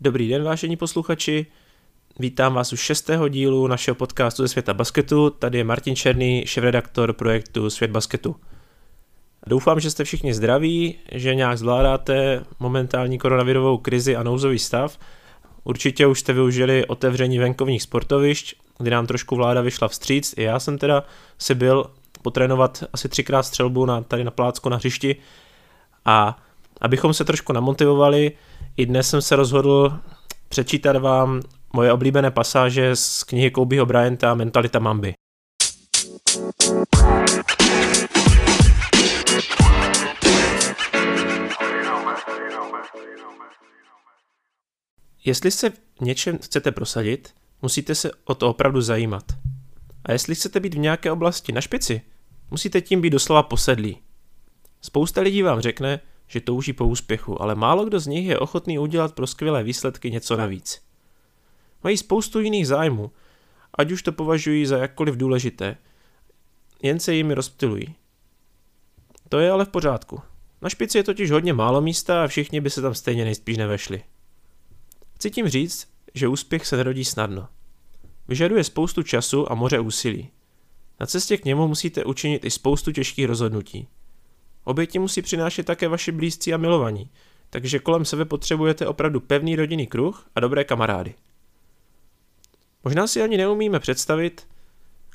Dobrý den, vážení posluchači, vítám vás u 6. dílu našeho podcastu ze světa basketu, tady je Martin Černý, šéfredaktor projektu Svět basketu. Doufám, že jste všichni zdraví, že nějak zvládáte momentální koronavirovou krizi a nouzový stav. Určitě už jste využili otevření venkovních sportovišť, kdy nám trošku vláda vyšla vstříc. I já jsem teda si byl potrénovat asi 3x střelbu tady na plácku na hřišti. A abychom se trošku namotivovali, i dnes jsem se rozhodl přečítat vám moje oblíbené pasáže z knihy Kobeho Bryanta Mentalita Mamby. Jestli se v něčem chcete prosadit, musíte se o to opravdu zajímat. A jestli chcete být v nějaké oblasti na špici, musíte tím být doslova posedlí. Spousta lidí vám řekne, že touží po úspěchu, ale málo kdo z nich je ochotný udělat pro skvělé výsledky něco navíc. Mají spoustu jiných zájmů, ať už to považují za jakkoliv důležité, jen se jimi rozptylují. To je ale v pořádku. Na špici je totiž hodně málo místa a všichni by se tam stejně nejspíš nevešli. Chci tím říct, že úspěch se nerodí snadno. Vyžaduje spoustu času a moře úsilí. Na cestě k němu musíte učinit i spoustu těžkých rozhodnutí. Oběti musí přinášet také vaši blízcí a milovaní, takže kolem sebe potřebujete opravdu pevný rodinný kruh a dobré kamarády. Možná si ani neumíme představit,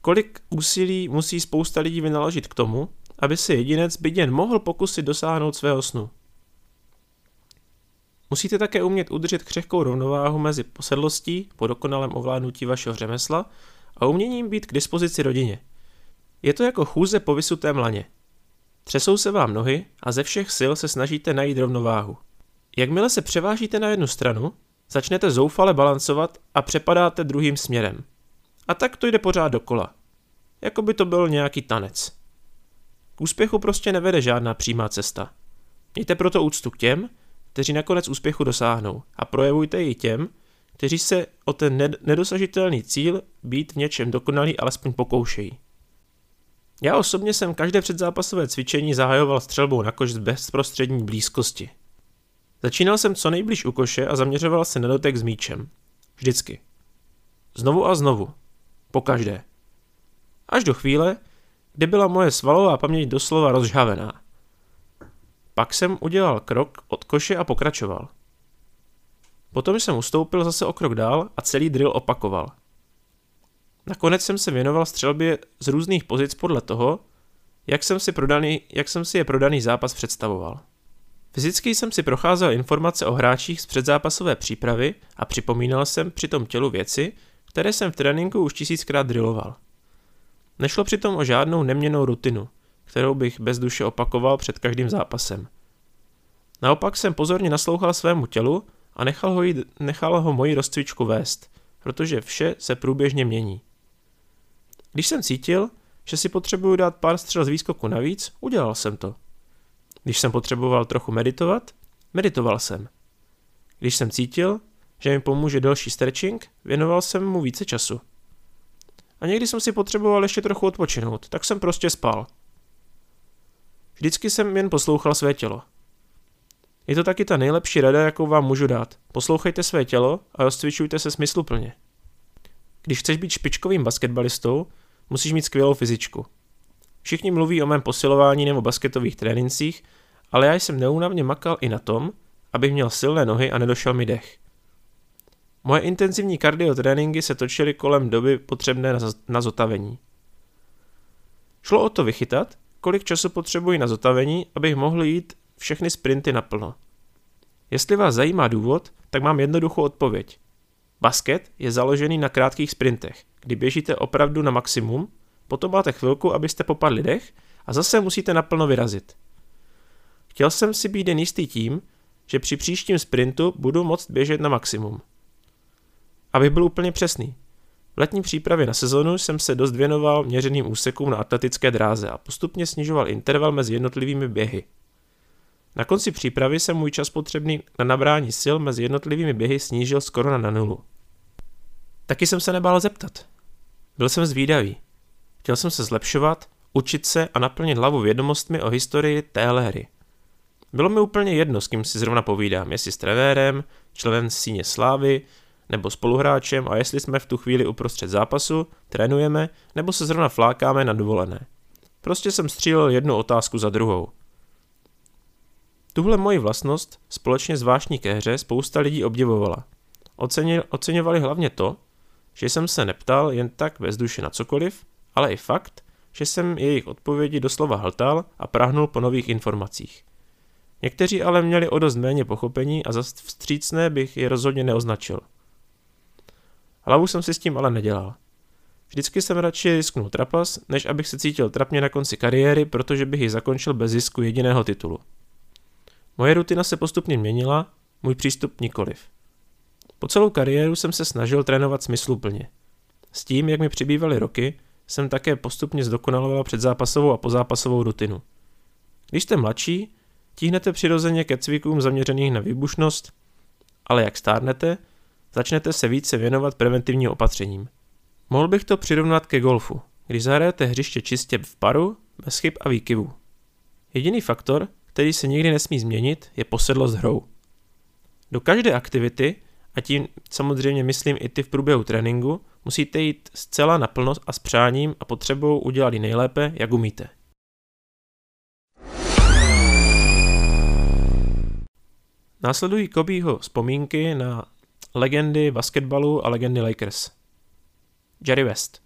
kolik úsilí musí spousta lidí vynaložit k tomu, aby se jedinec byť jen mohl pokusit dosáhnout svého snu. Musíte také umět udržet křehkou rovnováhu mezi posedlostí po dokonalém ovládnutí vašeho řemesla a uměním být k dispozici rodině. Je to jako chůze po vysutém laně. Třesou se vám nohy a ze všech sil se snažíte najít rovnováhu. Jakmile se převážíte na jednu stranu, začnete zoufale balancovat a přepadáte druhým směrem. A tak to jde pořád dokola. Jako by to byl nějaký tanec. K úspěchu prostě nevede žádná přímá cesta. Mějte proto úctu k těm, kteří nakonec úspěchu dosáhnou, a projevujte ji těm, kteří se o ten nedosažitelný cíl být v něčem dokonalý alespoň pokoušejí. Já osobně jsem každé předzápasové cvičení zahajoval střelbou na koš z bezprostřední blízkosti. Začínal jsem co nejblíž u koše a zaměřoval se na dotek s míčem. Vždycky. Znovu a znovu. Pokaždé. Až do chvíle, kdy byla moje svalová paměť doslova rozžhavená. Pak jsem udělal krok od koše a pokračoval. Potom jsem ustoupil zase o krok dál a celý drill opakoval. Nakonec jsem se věnoval střelbě z různých pozic podle toho, jak jsem si je pro daný zápas představoval. Fyzicky jsem si procházel informace o hráčích z předzápasové přípravy a připomínal jsem přitom tělu věci, které jsem v tréninku už tisíckrát drilloval. Nešlo přitom o žádnou neměnnou rutinu, kterou bych bez duše opakoval před každým zápasem. Naopak jsem pozorně naslouchal svému tělu a nechal ho moji rozcvičku vést, protože vše se průběžně mění. Když jsem cítil, že si potřebuju dát pár střel z výskoku navíc, udělal jsem to. Když jsem potřeboval trochu meditovat, meditoval jsem. Když jsem cítil, že mi pomůže delší stretching, věnoval jsem mu více času. A někdy jsem si potřeboval ještě trochu odpočinout, tak jsem prostě spal. Vždycky jsem jen poslouchal své tělo. Je to taky ta nejlepší rada, jakou vám můžu dát. Poslouchejte své tělo a rozcvičujte se smysluplně. Když chceš být špičkovým basketbalistou, musíš mít skvělou fyzičku. Všichni mluví o mém posilování nebo basketových trénincích, ale já jsem neúnavně makal i na tom, abych měl silné nohy a nedošel mi dech. Moje intenzivní kardiotréninky se točily kolem doby potřebné na zotavení. Šlo o to vychytat, kolik času potřebuji na zotavení, abych mohl jít všechny sprinty naplno. Jestli vás zajímá důvod, tak mám jednoduchou odpověď. Basket je založený na krátkých sprintech, kdy běžíte opravdu na maximum, potom máte chvilku, abyste popadli dech a zase musíte naplno vyrazit. Chtěl jsem si být jen jistý tím, že při příštím sprintu budu moct běžet na maximum. Abych byl úplně přesný, v letní přípravě na sezonu jsem se dost věnoval měřeným úsekům na atletické dráze a postupně snižoval interval mezi jednotlivými běhy. Na konci přípravy jsem můj čas potřebný na nabrání sil mezi jednotlivými běhy snížil skoro na nulu. Taky jsem se nebál zeptat. Byl jsem zvídavý. Chtěl jsem se zlepšovat, učit se a naplnit hlavu vědomostmi o historii téhle hry. Bylo mi úplně jedno, s kým si zrovna povídám, jestli s trenérem, členem síně slávy nebo spoluhráčem a jestli jsme v tu chvíli uprostřed zápasu, trénujeme nebo se zrovna flákáme na dovolené. Prostě jsem střílel jednu otázku za druhou. Tuhle moji vlastnost společně s vášní ke hře spousta lidí obdivovala. Oceňovali hlavně to, že jsem se neptal jen tak bez duše na cokoliv, ale i fakt, že jsem jejich odpovědi doslova hltal a prahnul po nových informacích. Někteří ale měli o dost méně pochopení a za vstřícné bych je rozhodně neoznačil. Hlavu jsem si s tím ale nedělal. Vždycky jsem radši risknul trapas, než abych se cítil trapně na konci kariéry, protože bych ji zakončil bez zisku jediného titulu. Moje rutina se postupně měnila, můj přístup nikoliv. Po celou kariéru jsem se snažil trénovat smysluplně. S tím, jak mi přibývaly roky, jsem také postupně zdokonaloval předzápasovou a pozápasovou rutinu. Když jste mladší, tíhnete přirozeně ke cvikům zaměřených na výbušnost, ale jak stárnete, začnete se více věnovat preventivním opatřením. Mohl bych to přirovnat ke golfu, když zahrajete hřiště čistě v paru, bez chyb a výkyvů. Jediný faktor, který se nikdy nesmí změnit, je posedlost hrou. Do každé aktivity, a tím samozřejmě myslím i ty v průběhu tréninku, musíte jít zcela naplno a s přáním a potřebou udělat ji nejlépe, jak umíte. Následují Kobeho vzpomínky na legendy basketbalu a legendy Lakers. Jerry West.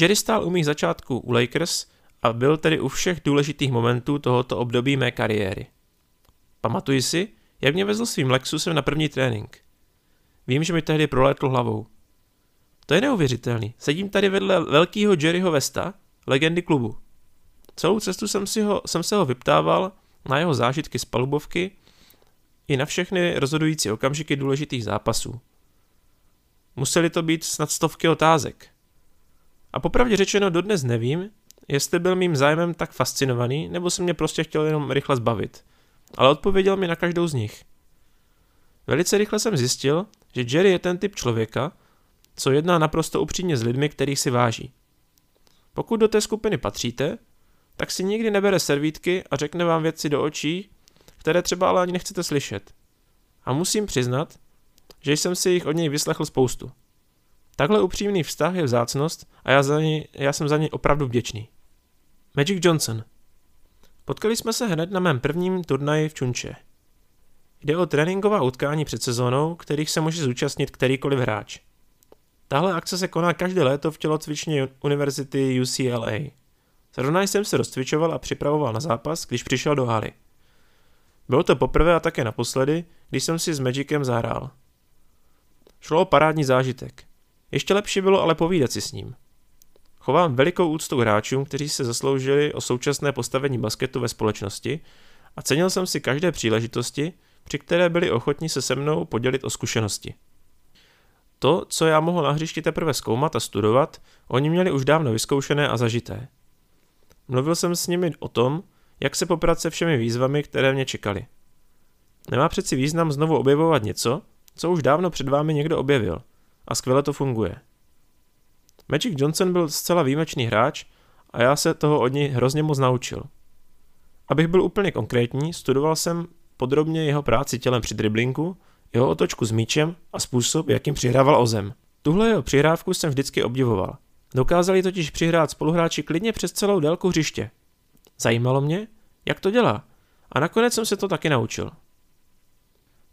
Jerry stál u mých začátků u Lakers a byl tedy u všech důležitých momentů tohoto období mé kariéry. Pamatuji si, jak mě vezl svým Lexusem na první trénink. Vím, že mi tehdy prolétl hlavou. To je neuvěřitelný, sedím tady vedle velkýho Jerryho Westa, legendy klubu. Celou cestu jsem se ho vyptával na jeho zážitky z palubovky i na všechny rozhodující okamžiky důležitých zápasů. Museli to být snad 100 otázek. A popravdě řečeno dodnes nevím, jestli byl mým zájmem tak fascinovaný, nebo se mě prostě chtěl jenom rychle zbavit. Ale odpověděl mi na každou z nich. Velice rychle jsem zjistil, že Jerry je ten typ člověka, co jedná naprosto upřímně s lidmi, kterých si váží. Pokud do té skupiny patříte, tak si nikdy nebere servítky a řekne vám věci do očí, které třeba ale ani nechcete slyšet. A musím přiznat, že jsem si jich od něj vyslechl spoustu. Takhle upřímný vztah je vzácnost a já jsem za něj opravdu vděčný. Magic Johnson. Potkali jsme se hned na mém prvním turnaji v Čunče. Jde o tréninková utkání před sezónou, kterých se může zúčastnit kterýkoliv hráč. Tahle akce se koná každé léto v tělocvičně univerzity UCLA. Zrovna jsem se rozcvičoval a připravoval na zápas, když přišel do haly. Bylo to poprvé a také naposledy, když jsem si s Magicem zahrál. Šlo o parádní zážitek. Ještě lepší bylo ale povídat si s ním. Chovám velikou úctu hráčům, kteří se zasloužili o současné postavení basketu ve společnosti a cenil jsem si každé příležitosti, při které byli ochotní se mnou podělit o zkušenosti. To, co já mohl na hřišti teprve zkoumat a studovat, oni měli už dávno vyzkoušené a zažité. Mluvil jsem s nimi o tom, jak se poprat se všemi výzvami, které mě čekaly. Nemá přeci význam znovu objevovat něco, co už dávno před vámi někdo objevil. A skvěle to funguje. Magic Johnson byl zcela výjimečný hráč a já se toho od něj hrozně moc naučil. Abych byl úplně konkrétní, studoval jsem podrobně jeho práci tělem při driblinku, jeho otočku s míčem a způsob, jakým přihrával o zem. Tuhle jeho přihrávku jsem vždycky obdivoval. Dokázali totiž přihrát spoluhráči klidně přes celou délku hřiště. Zajímalo mě, jak to dělá, a nakonec jsem se to taky naučil.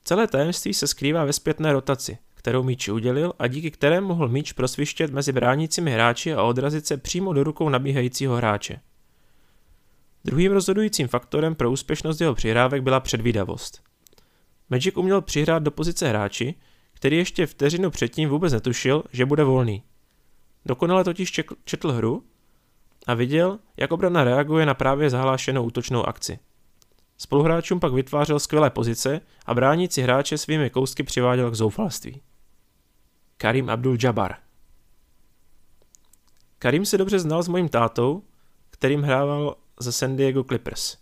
Celé tajemství se skrývá ve zpětné rotaci, kterou míči udělil a díky které mohl míč prosvištět mezi bránícími hráči a odrazit se přímo do rukou nabíhajícího hráče. Druhým rozhodujícím faktorem pro úspěšnost jeho přihrávek byla předvídavost. Magic uměl přihrát do pozice hráči, který ještě vteřinu předtím vůbec netušil, že bude volný. Dokonale totiž četl hru a viděl, jak obrana reaguje na právě zahlášenou útočnou akci. Spoluhráčům pak vytvářel skvělé pozice a bránící hráče svými kousky přiváděl k zoufalství. Kareem Abdul-Jabbar. Kareem se dobře znal s mojím tátou, kterým hrával za San Diego Clippers.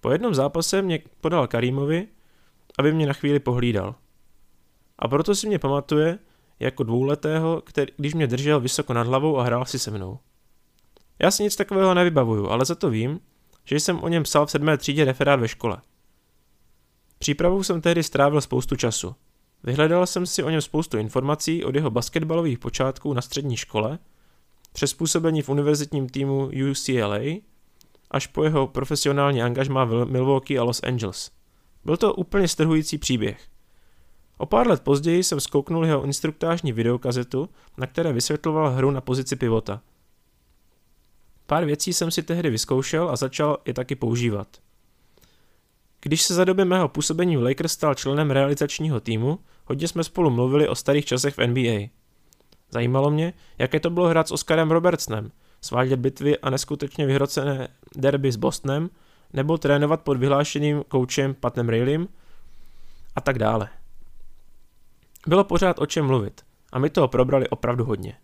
Po jednom zápase mě podal Kareemovi, aby mě na chvíli pohlídal. A proto si mě pamatuje jako dvouletého, když mě držel vysoko nad hlavou a hrál si se mnou. Já si nic takového nevybavuju, ale za to vím, že jsem o něm psal v 7. třídě referát ve škole. Přípravou jsem tehdy strávil spoustu času. Vyhledal jsem si o něm spoustu informací od jeho basketbalových počátků na střední škole, přes působení v univerzitním týmu UCLA, až po jeho profesionální angažmá v Milwaukee a Los Angeles. Byl to úplně strhující příběh. O pár let později jsem zkouknul jeho instruktážní videokazetu, na které vysvětloval hru na pozici pivota. Pár věcí jsem si tehdy vyzkoušel a začal je taky používat. Když se za doby mého působení v Lakers stal členem realizačního týmu, hodně jsme spolu mluvili o starých časech v NBA. Zajímalo mě, jaké to bylo hrát s Oscarem Robertsonem, svádět bitvy a neskutečně vyhrocené derby s Bostonem, nebo trénovat pod vyhlášeným koučem Patem Rileym a tak dále. Bylo pořád o čem mluvit a my toho probrali opravdu hodně.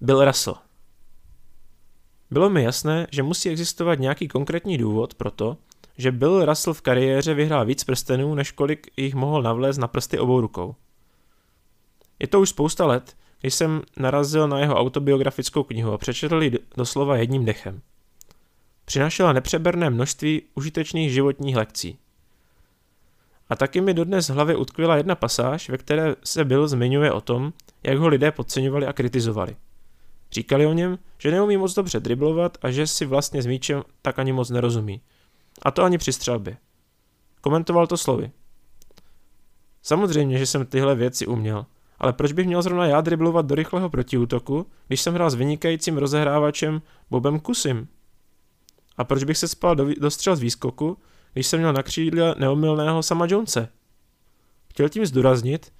Bill Russell. Bylo mi jasné, že musí existovat nějaký konkrétní důvod pro to, že Bill Russell v kariéře vyhrál víc prstenů, než kolik jich mohl navlézt na prsty obou rukou. Je to už spousta let, když jsem narazil na jeho autobiografickou knihu a přečetl ji doslova jedním dechem. Přinášela nepřeberné množství užitečných životních lekcí. A taky mi dodnes v hlavě utkvěla jedna pasáž, ve které se Bill zmiňuje o tom, jak ho lidé podceňovali a kritizovali. Říkali o něm, že neumí moc dobře driblovat a že si vlastně s míčem tak ani moc nerozumí. A to ani při střelbě. Komentoval to slovy. Samozřejmě, že jsem tyhle věci uměl, ale proč bych měl zrovna já driblovat do rychlého protiútoku, když jsem hrál s vynikajícím rozehrávačem Bobem Cousym? A proč bych se spal do střel z výskoku, když jsem měl na křídle neomylného Sama Jonese? Chtěl tím zdůraznit,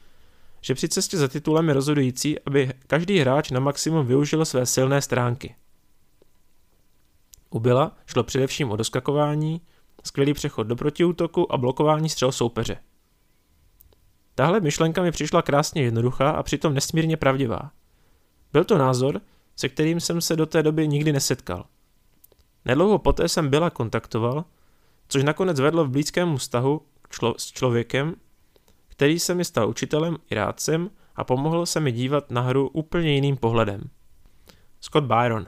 že při cestě za titulem je rozhodující, aby každý hráč na maximum využil své silné stránky. U Billa šlo především o doskakování, skvělý přechod do protiútoku a blokování střel soupeře. Tahle myšlenka mi přišla krásně jednoduchá a přitom nesmírně pravdivá. Byl to názor, se kterým jsem se do té doby nikdy nesetkal. Nedlouho poté jsem Billa kontaktoval, což nakonec vedlo k blízkému vztahu s člověkem, který se mi stal učitelem i rádcem a pomohl se mi dívat na hru úplně jiným pohledem. Scott Byron.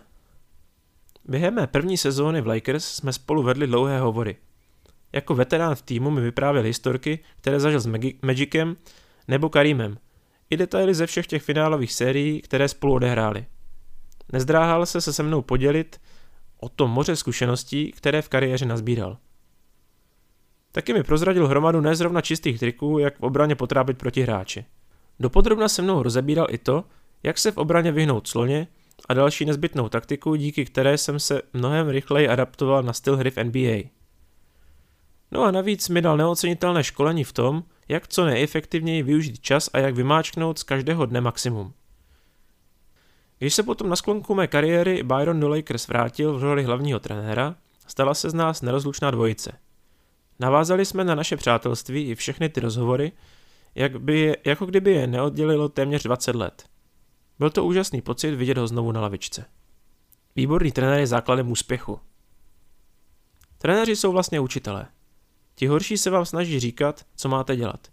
Během mé první sezóny v Lakers jsme spolu vedli dlouhé hovory. Jako veterán v týmu mi vyprávěl historky, které zažil s Magicem nebo Kareemem, i detaily ze všech těch finálových sérií, které spolu odehráli. Nezdráhal se se mnou podělit o tom moře zkušeností, které v kariéře nazbíral. Taky mi prozradil hromadu nezrovna čistých triků, jak v obraně potrápit protihráče. Dopodrobna se mnou rozebíral i to, jak se v obraně vyhnout sloně a další nezbytnou taktiku, díky které jsem se mnohem rychleji adaptoval na styl hry v NBA. No a navíc mi dal neocenitelné školení v tom, jak co nejefektivněji využít čas a jak vymáčknout z každého dne maximum. Když se potom na sklonku mé kariéry Byron do Lakers vrátil v roli hlavního trenéra, stala se z nás nerozlučná dvojice. Navázali jsme na naše přátelství i všechny ty rozhovory, jako kdyby je neoddělilo téměř 20 let. Byl to úžasný pocit vidět ho znovu na lavičce. Výborný trenér je základem úspěchu. Trenéři jsou vlastně učitelé. Ti horší se vám snaží říkat, co máte dělat.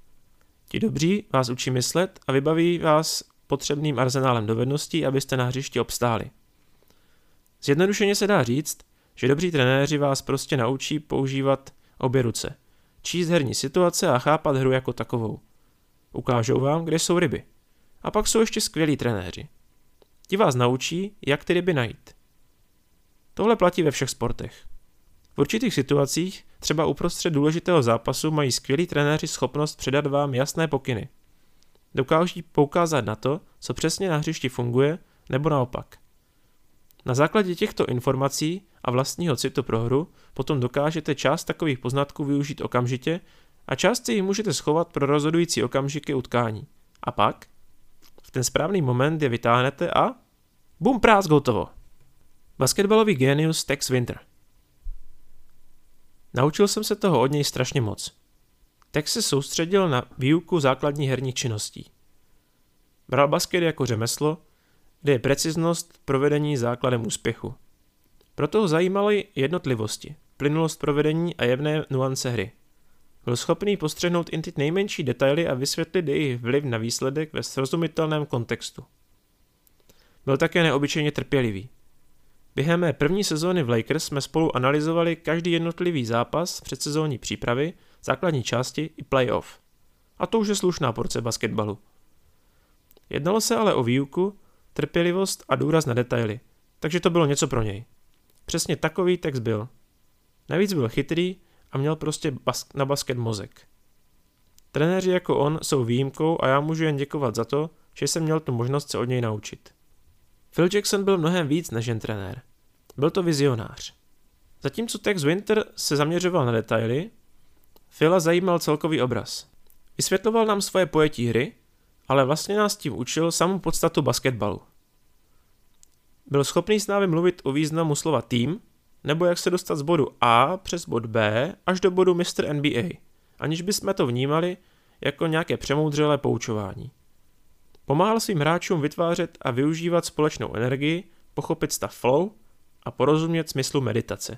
Ti dobří vás učí myslet a vybaví vás potřebným arzenálem dovedností, abyste na hřišti obstáli. Zjednodušeně se dá říct, že dobří trenéři vás prostě naučí používat obě ruce, číst herní situace a chápat hru jako takovou. Ukážou vám, kde jsou ryby. A pak jsou ještě skvělí trenéři. Ti vás naučí, jak ty ryby najít. Tohle platí ve všech sportech. V určitých situacích, třeba uprostřed důležitého zápasu, mají skvělí trenéři schopnost předat vám jasné pokyny. Dokáží poukázat na to, co přesně na hřišti funguje, nebo naopak. Na základě těchto informací a vlastního citu pro hru potom dokážete část takových poznatků využít okamžitě a část si jich můžete schovat pro rozhodující okamžiky utkání. A pak v ten správný moment je vytáhnete a bum, prác, gotovo. Basketbalový génius Tex Winter. Naučil jsem se toho od něj strašně moc. Tex se soustředil na výuku základních herních činností. Bral basket jako řemeslo, kde je preciznost provedení základem úspěchu. Proto ho zajímaly jednotlivosti, plynulost provedení a jemné nuance hry. Byl schopný postřehnout i ty nejmenší detaily a vysvětlit jejich vliv na výsledek ve srozumitelném kontextu. Byl také neobyčejně trpělivý. Během mé první sezóny v Lakers jsme spolu analyzovali každý jednotlivý zápas předsezónní přípravy základní části i playoff. A to už je slušná porce basketbalu. Jednalo se ale o výuku, trpělivost a důraz na detaily, takže to bylo něco pro něj. Přesně takový Tex byl. Navíc byl chytrý a měl prostě na basket mozek. Trenéři jako on jsou výjimkou a já můžu jen děkovat za to, že jsem měl tu možnost se od něj naučit. Phil Jackson byl mnohem víc než jen trenér. Byl to vizionář. Zatímco Tex Winter se zaměřoval na detaily, Phila zajímal celkový obraz. Vysvětloval nám svoje pojetí hry, ale vlastně nás tím učil samou podstatu basketbalu. Byl schopný s námi mluvit o významu slova tým, nebo jak se dostat z bodu A přes bod B až do bodu Mr. NBA, aniž bychom to vnímali jako nějaké přemoudřelé poučování. Pomáhal svým hráčům vytvářet a využívat společnou energii, pochopit stav flow a porozumět smyslu meditace.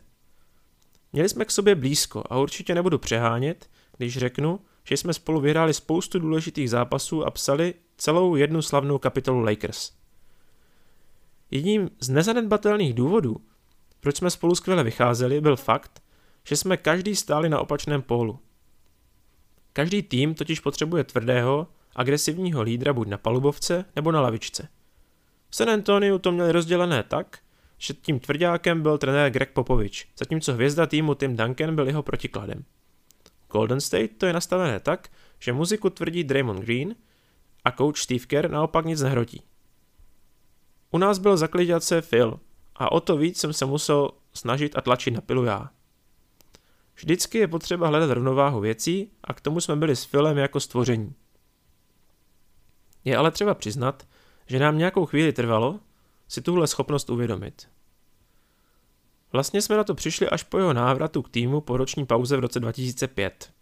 Měli jsme k sobě blízko a určitě nebudu přehánět, když řeknu, že jsme spolu vyhráli spoustu důležitých zápasů a psali celou jednu slavnou kapitolu Lakers. Jedním z nezanedbatelných důvodů, proč jsme spolu skvěle vycházeli, byl fakt, že jsme každý stáli na opačném pólu. Každý tým totiž potřebuje tvrdého, agresivního lídra buď na palubovce nebo na lavičce. V San Antoniu to měli rozdělené tak, že tím tvrdákem byl trenér Greg Popovich, zatímco hvězda týmu Tim Duncan byl jeho protikladem. Golden State to je nastavené tak, že muziku tvrdí Draymond Green a coach Steve Kerr naopak nic nehrotí. U nás byl zakliďace Phil a o to víc jsem se musel snažit a tlačit na pilu já. Vždycky je potřeba hledat rovnováhu věcí a k tomu jsme byli s Philem jako stvoření. Je ale třeba přiznat, že nám nějakou chvíli trvalo si tuhle schopnost uvědomit. Vlastně jsme na to přišli až po jeho návratu k týmu po roční pauze v roce 2005.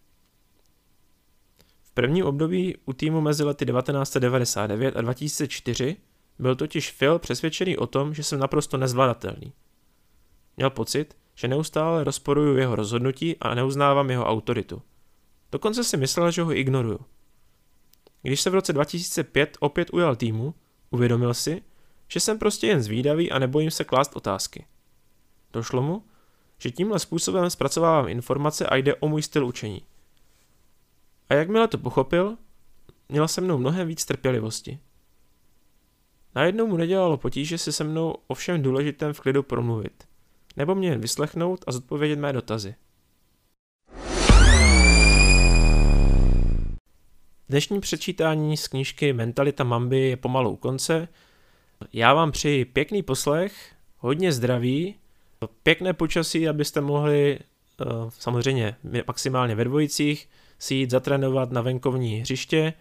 V prvním období u týmu mezi lety 1999 a 2004 byl totiž Phil přesvědčený o tom, že jsem naprosto nezvladatelný. Měl pocit, že neustále rozporuju jeho rozhodnutí a neuznávám jeho autoritu. Dokonce si myslel, že ho ignoruju. Když se v roce 2005 opět ujal týmu, uvědomil si, že jsem prostě jen zvídavý a nebojím se klást otázky. Došlo mu, že tímhle způsobem zpracovávám informace a jde o můj styl učení. A jakmile to pochopil, měl se mnou mnohem víc trpělivosti. Najednou mu nedělalo potíže si se mnou o všem důležitém v klidu promluvit, nebo mě jen vyslechnout a zodpovědět mé dotazy. Dnešní předčítání z knížky Mentalita Mamby je pomalu u konce. Já vám přeji pěkný poslech, hodně zdraví, pěkné počasí, abyste mohli samozřejmě maximálně ve dvojicích si jít zatrénovat na venkovní hřiště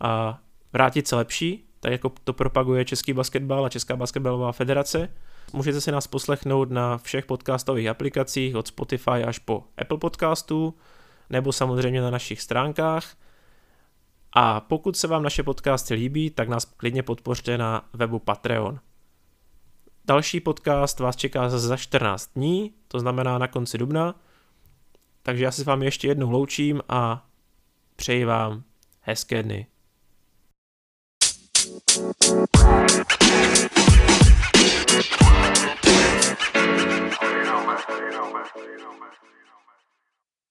a vrátit se lepší, tak jako to propaguje Český basketbal a Česká basketbalová federace. Můžete si nás poslechnout na všech podcastových aplikacích od Spotify až po Apple podcastů nebo samozřejmě na našich stránkách. A pokud se vám naše podcasty líbí, tak nás klidně podpořte na webu Patreon. Další podcast vás čeká za 14 dní, to znamená na konci dubna. Takže já se s vámi ještě jednou loučím a přeji vám hezké dny.